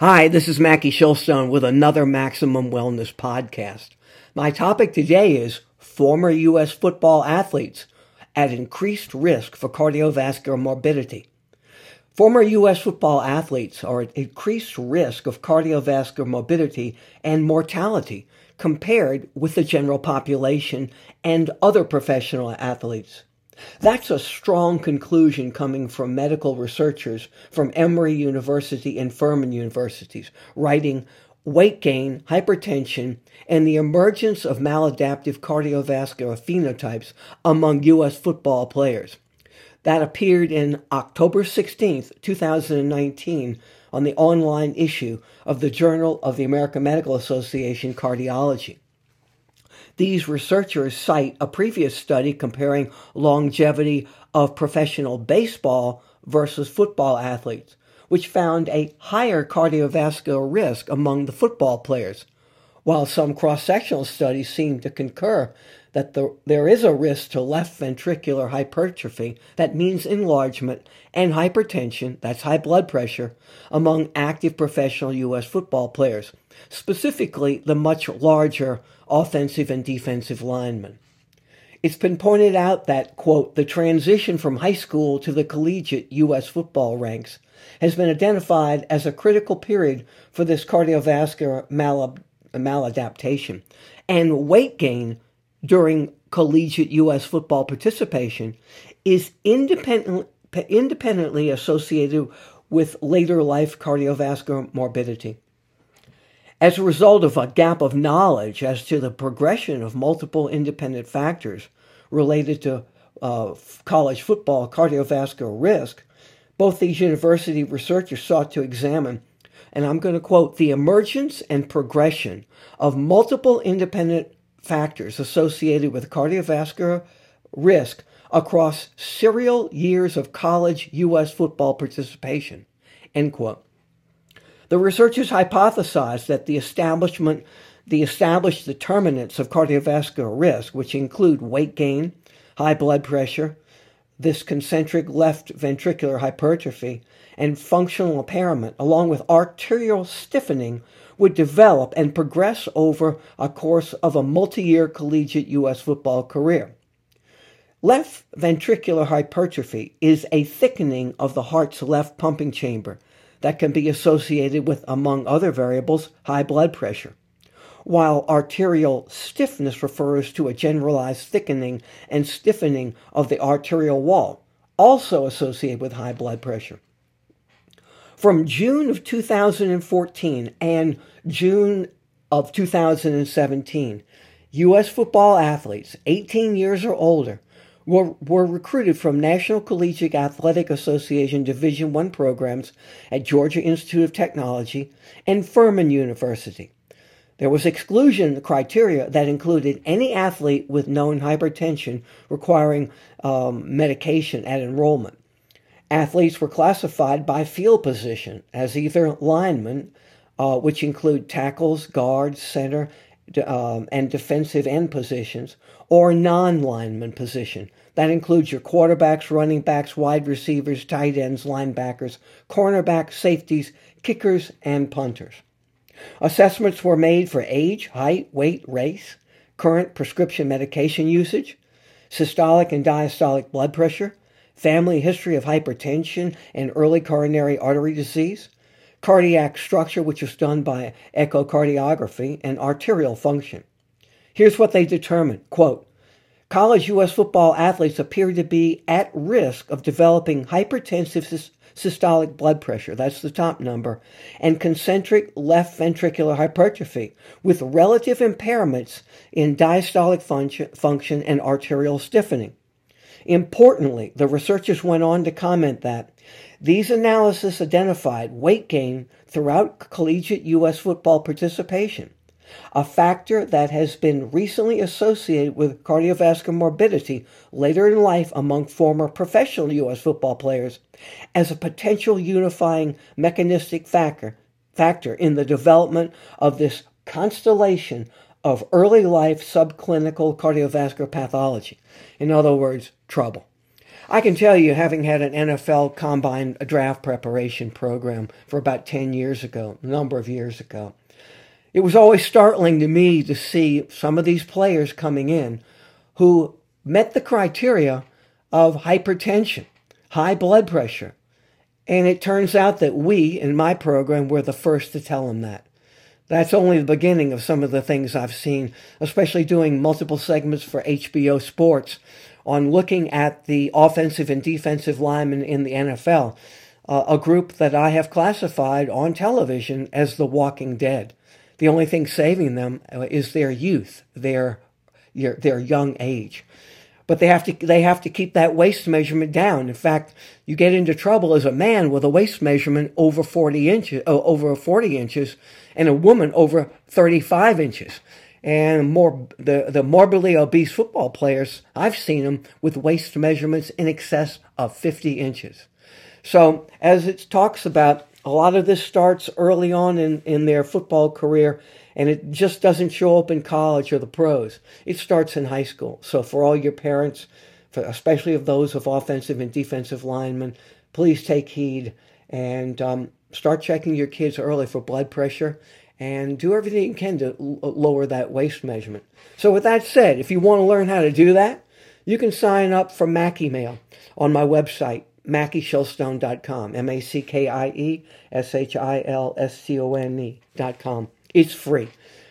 Hi, this is Mackie Shilstone with another Maximum Wellness Podcast. My topic today is former U.S. football athletes at increased risk for cardiovascular morbidity. Former U.S. football athletes are at increased risk of cardiovascular morbidity and mortality compared with the general population and other professional athletes. That's a strong conclusion coming from medical researchers from Emory University and Furman Universities, writing weight gain, hypertension, and the emergence of maladaptive cardiovascular phenotypes among U.S. football players. That appeared in October 16, 2019, on the online issue of the Journal of the American Medical Association Cardiology. These researchers cite a previous study comparing longevity of professional baseball versus football athletes, which found a higher cardiovascular risk among the football players, while some cross-sectional studies seem to concur that there is a risk to left ventricular hypertrophy, that means enlargement, and hypertension, that's high blood pressure, among active professional U.S. football players, specifically the much larger offensive and defensive linemen. It's been pointed out that, quote, the transition from high school to the collegiate U.S. football ranks has been identified as a critical period for this cardiovascular maladaptation, and weight gain during collegiate U.S. football participation is independently associated with later life cardiovascular morbidity. As a result of a gap of knowledge as to the progression of multiple independent factors related to college football cardiovascular risk, both these university researchers sought to examine, and I'm going to quote, the emergence and progression of multiple independent factors associated with cardiovascular risk across serial years of college U.S. football participation, end quote. The researchers hypothesized that the established determinants of cardiovascular risk, which include weight gain, high blood pressure, this concentric left ventricular hypertrophy, and functional impairment, along with arterial stiffening, would develop and progress over a course of a multi-year collegiate U.S. football career. Left ventricular hypertrophy is a thickening of the heart's left pumping chamber that can be associated with, among other variables, high blood pressure, while arterial stiffness refers to a generalized thickening and stiffening of the arterial wall, also associated with high blood pressure. From June of 2014 and June of 2017, U.S. football athletes 18 years or older were recruited from National Collegiate Athletic Association Division I programs at Georgia Institute of Technology and Furman University. There was exclusion criteria that included any athlete with known hypertension requiring medication at enrollment. Athletes were classified by field position as either linemen, which include tackles, guards, center, and defensive end positions, or non-lineman position. That includes your quarterbacks, running backs, wide receivers, tight ends, linebackers, cornerbacks, safeties, kickers, and punters. Assessments were made for age, height, weight, race, current prescription medication usage, systolic and diastolic blood pressure, family history of hypertension and early coronary artery disease, cardiac structure, which is done by echocardiography, and arterial function. Here's what they determined, quote, college U.S. football athletes appear to be at risk of developing hypertensive systolic blood pressure, that's the top number, and concentric left ventricular hypertrophy with relative impairments in diastolic function and arterial stiffening. Importantly, the researchers went on to comment that these analyses identified weight gain throughout collegiate U.S. football participation, a factor that has been recently associated with cardiovascular morbidity later in life among former professional U.S. football players, as a potential unifying mechanistic factor in the development of this constellation of early life subclinical cardiovascular pathology. In other words, trouble. I can tell you, having had an NFL combine draft preparation program for about 10 years ago, a number of years ago, it was always startling to me to see some of these players coming in who met the criteria of hypertension, high blood pressure. And it turns out that we, in my program, were the first to tell them that. That's only the beginning of some of the things I've seen, especially doing multiple segments for HBO Sports on looking at the offensive and defensive linemen in the NFL, a group that I have classified on television as the walking dead. The only thing saving them is their youth, their young age. But they have to keep that waist measurement down. In fact, you get into trouble as a man with a waist measurement over 40 inches, and a woman over 35 inches. And the morbidly obese football players, I've seen them with waist measurements in excess of 50 inches. So as it talks about, a lot of this starts early on in their football career, and it just doesn't show up in college or the pros. It starts in high school. So for all your parents, especially of those of offensive and defensive linemen, please take heed and start checking your kids early for blood pressure and do everything you can to lower that waist measurement. So with that said, if you want to learn how to do that, you can sign up for Mackie Mail on my website, MackieShilstone.com, MackieShilstone.com. It's free.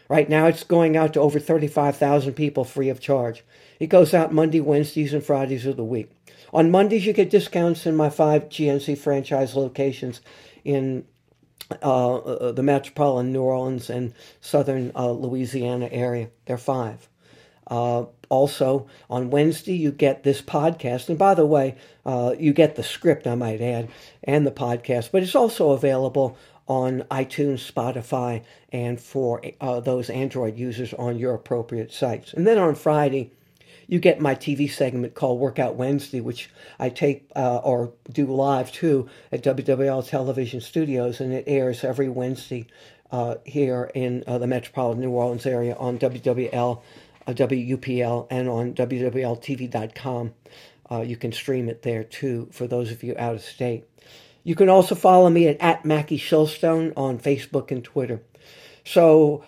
Right now, it's going out to over 35,000 people free of charge. It goes out Monday, Wednesdays, and Fridays of the week. On Mondays, you get discounts in my 5 GNC franchise locations in the metropolitan New Orleans and southern Louisiana area. There are 5. Also, on Wednesday, you get this podcast. And by the way, you get the script, I might add, and the podcast. But it's also available on iTunes, Spotify, and for those Android users on your appropriate sites. And then on Friday, you get my TV segment called Workout Wednesday, which I tape or do live, too, at WWL Television Studios. And it airs every Wednesday here in the metropolitan New Orleans area on WWL. WUPL, and on wwltv.com. You can stream it there, too, for those of you out of state. You can also follow me at Mackie Shilstone on Facebook and Twitter. So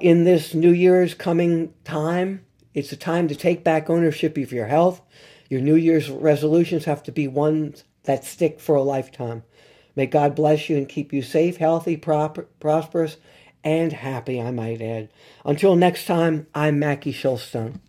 in this New Year's coming time, it's a time to take back ownership of your health. Your New Year's resolutions have to be ones that stick for a lifetime. May God bless you and keep you safe, healthy, prosperous, and happy, I might add. Until next time, I'm Mackie Shilstone.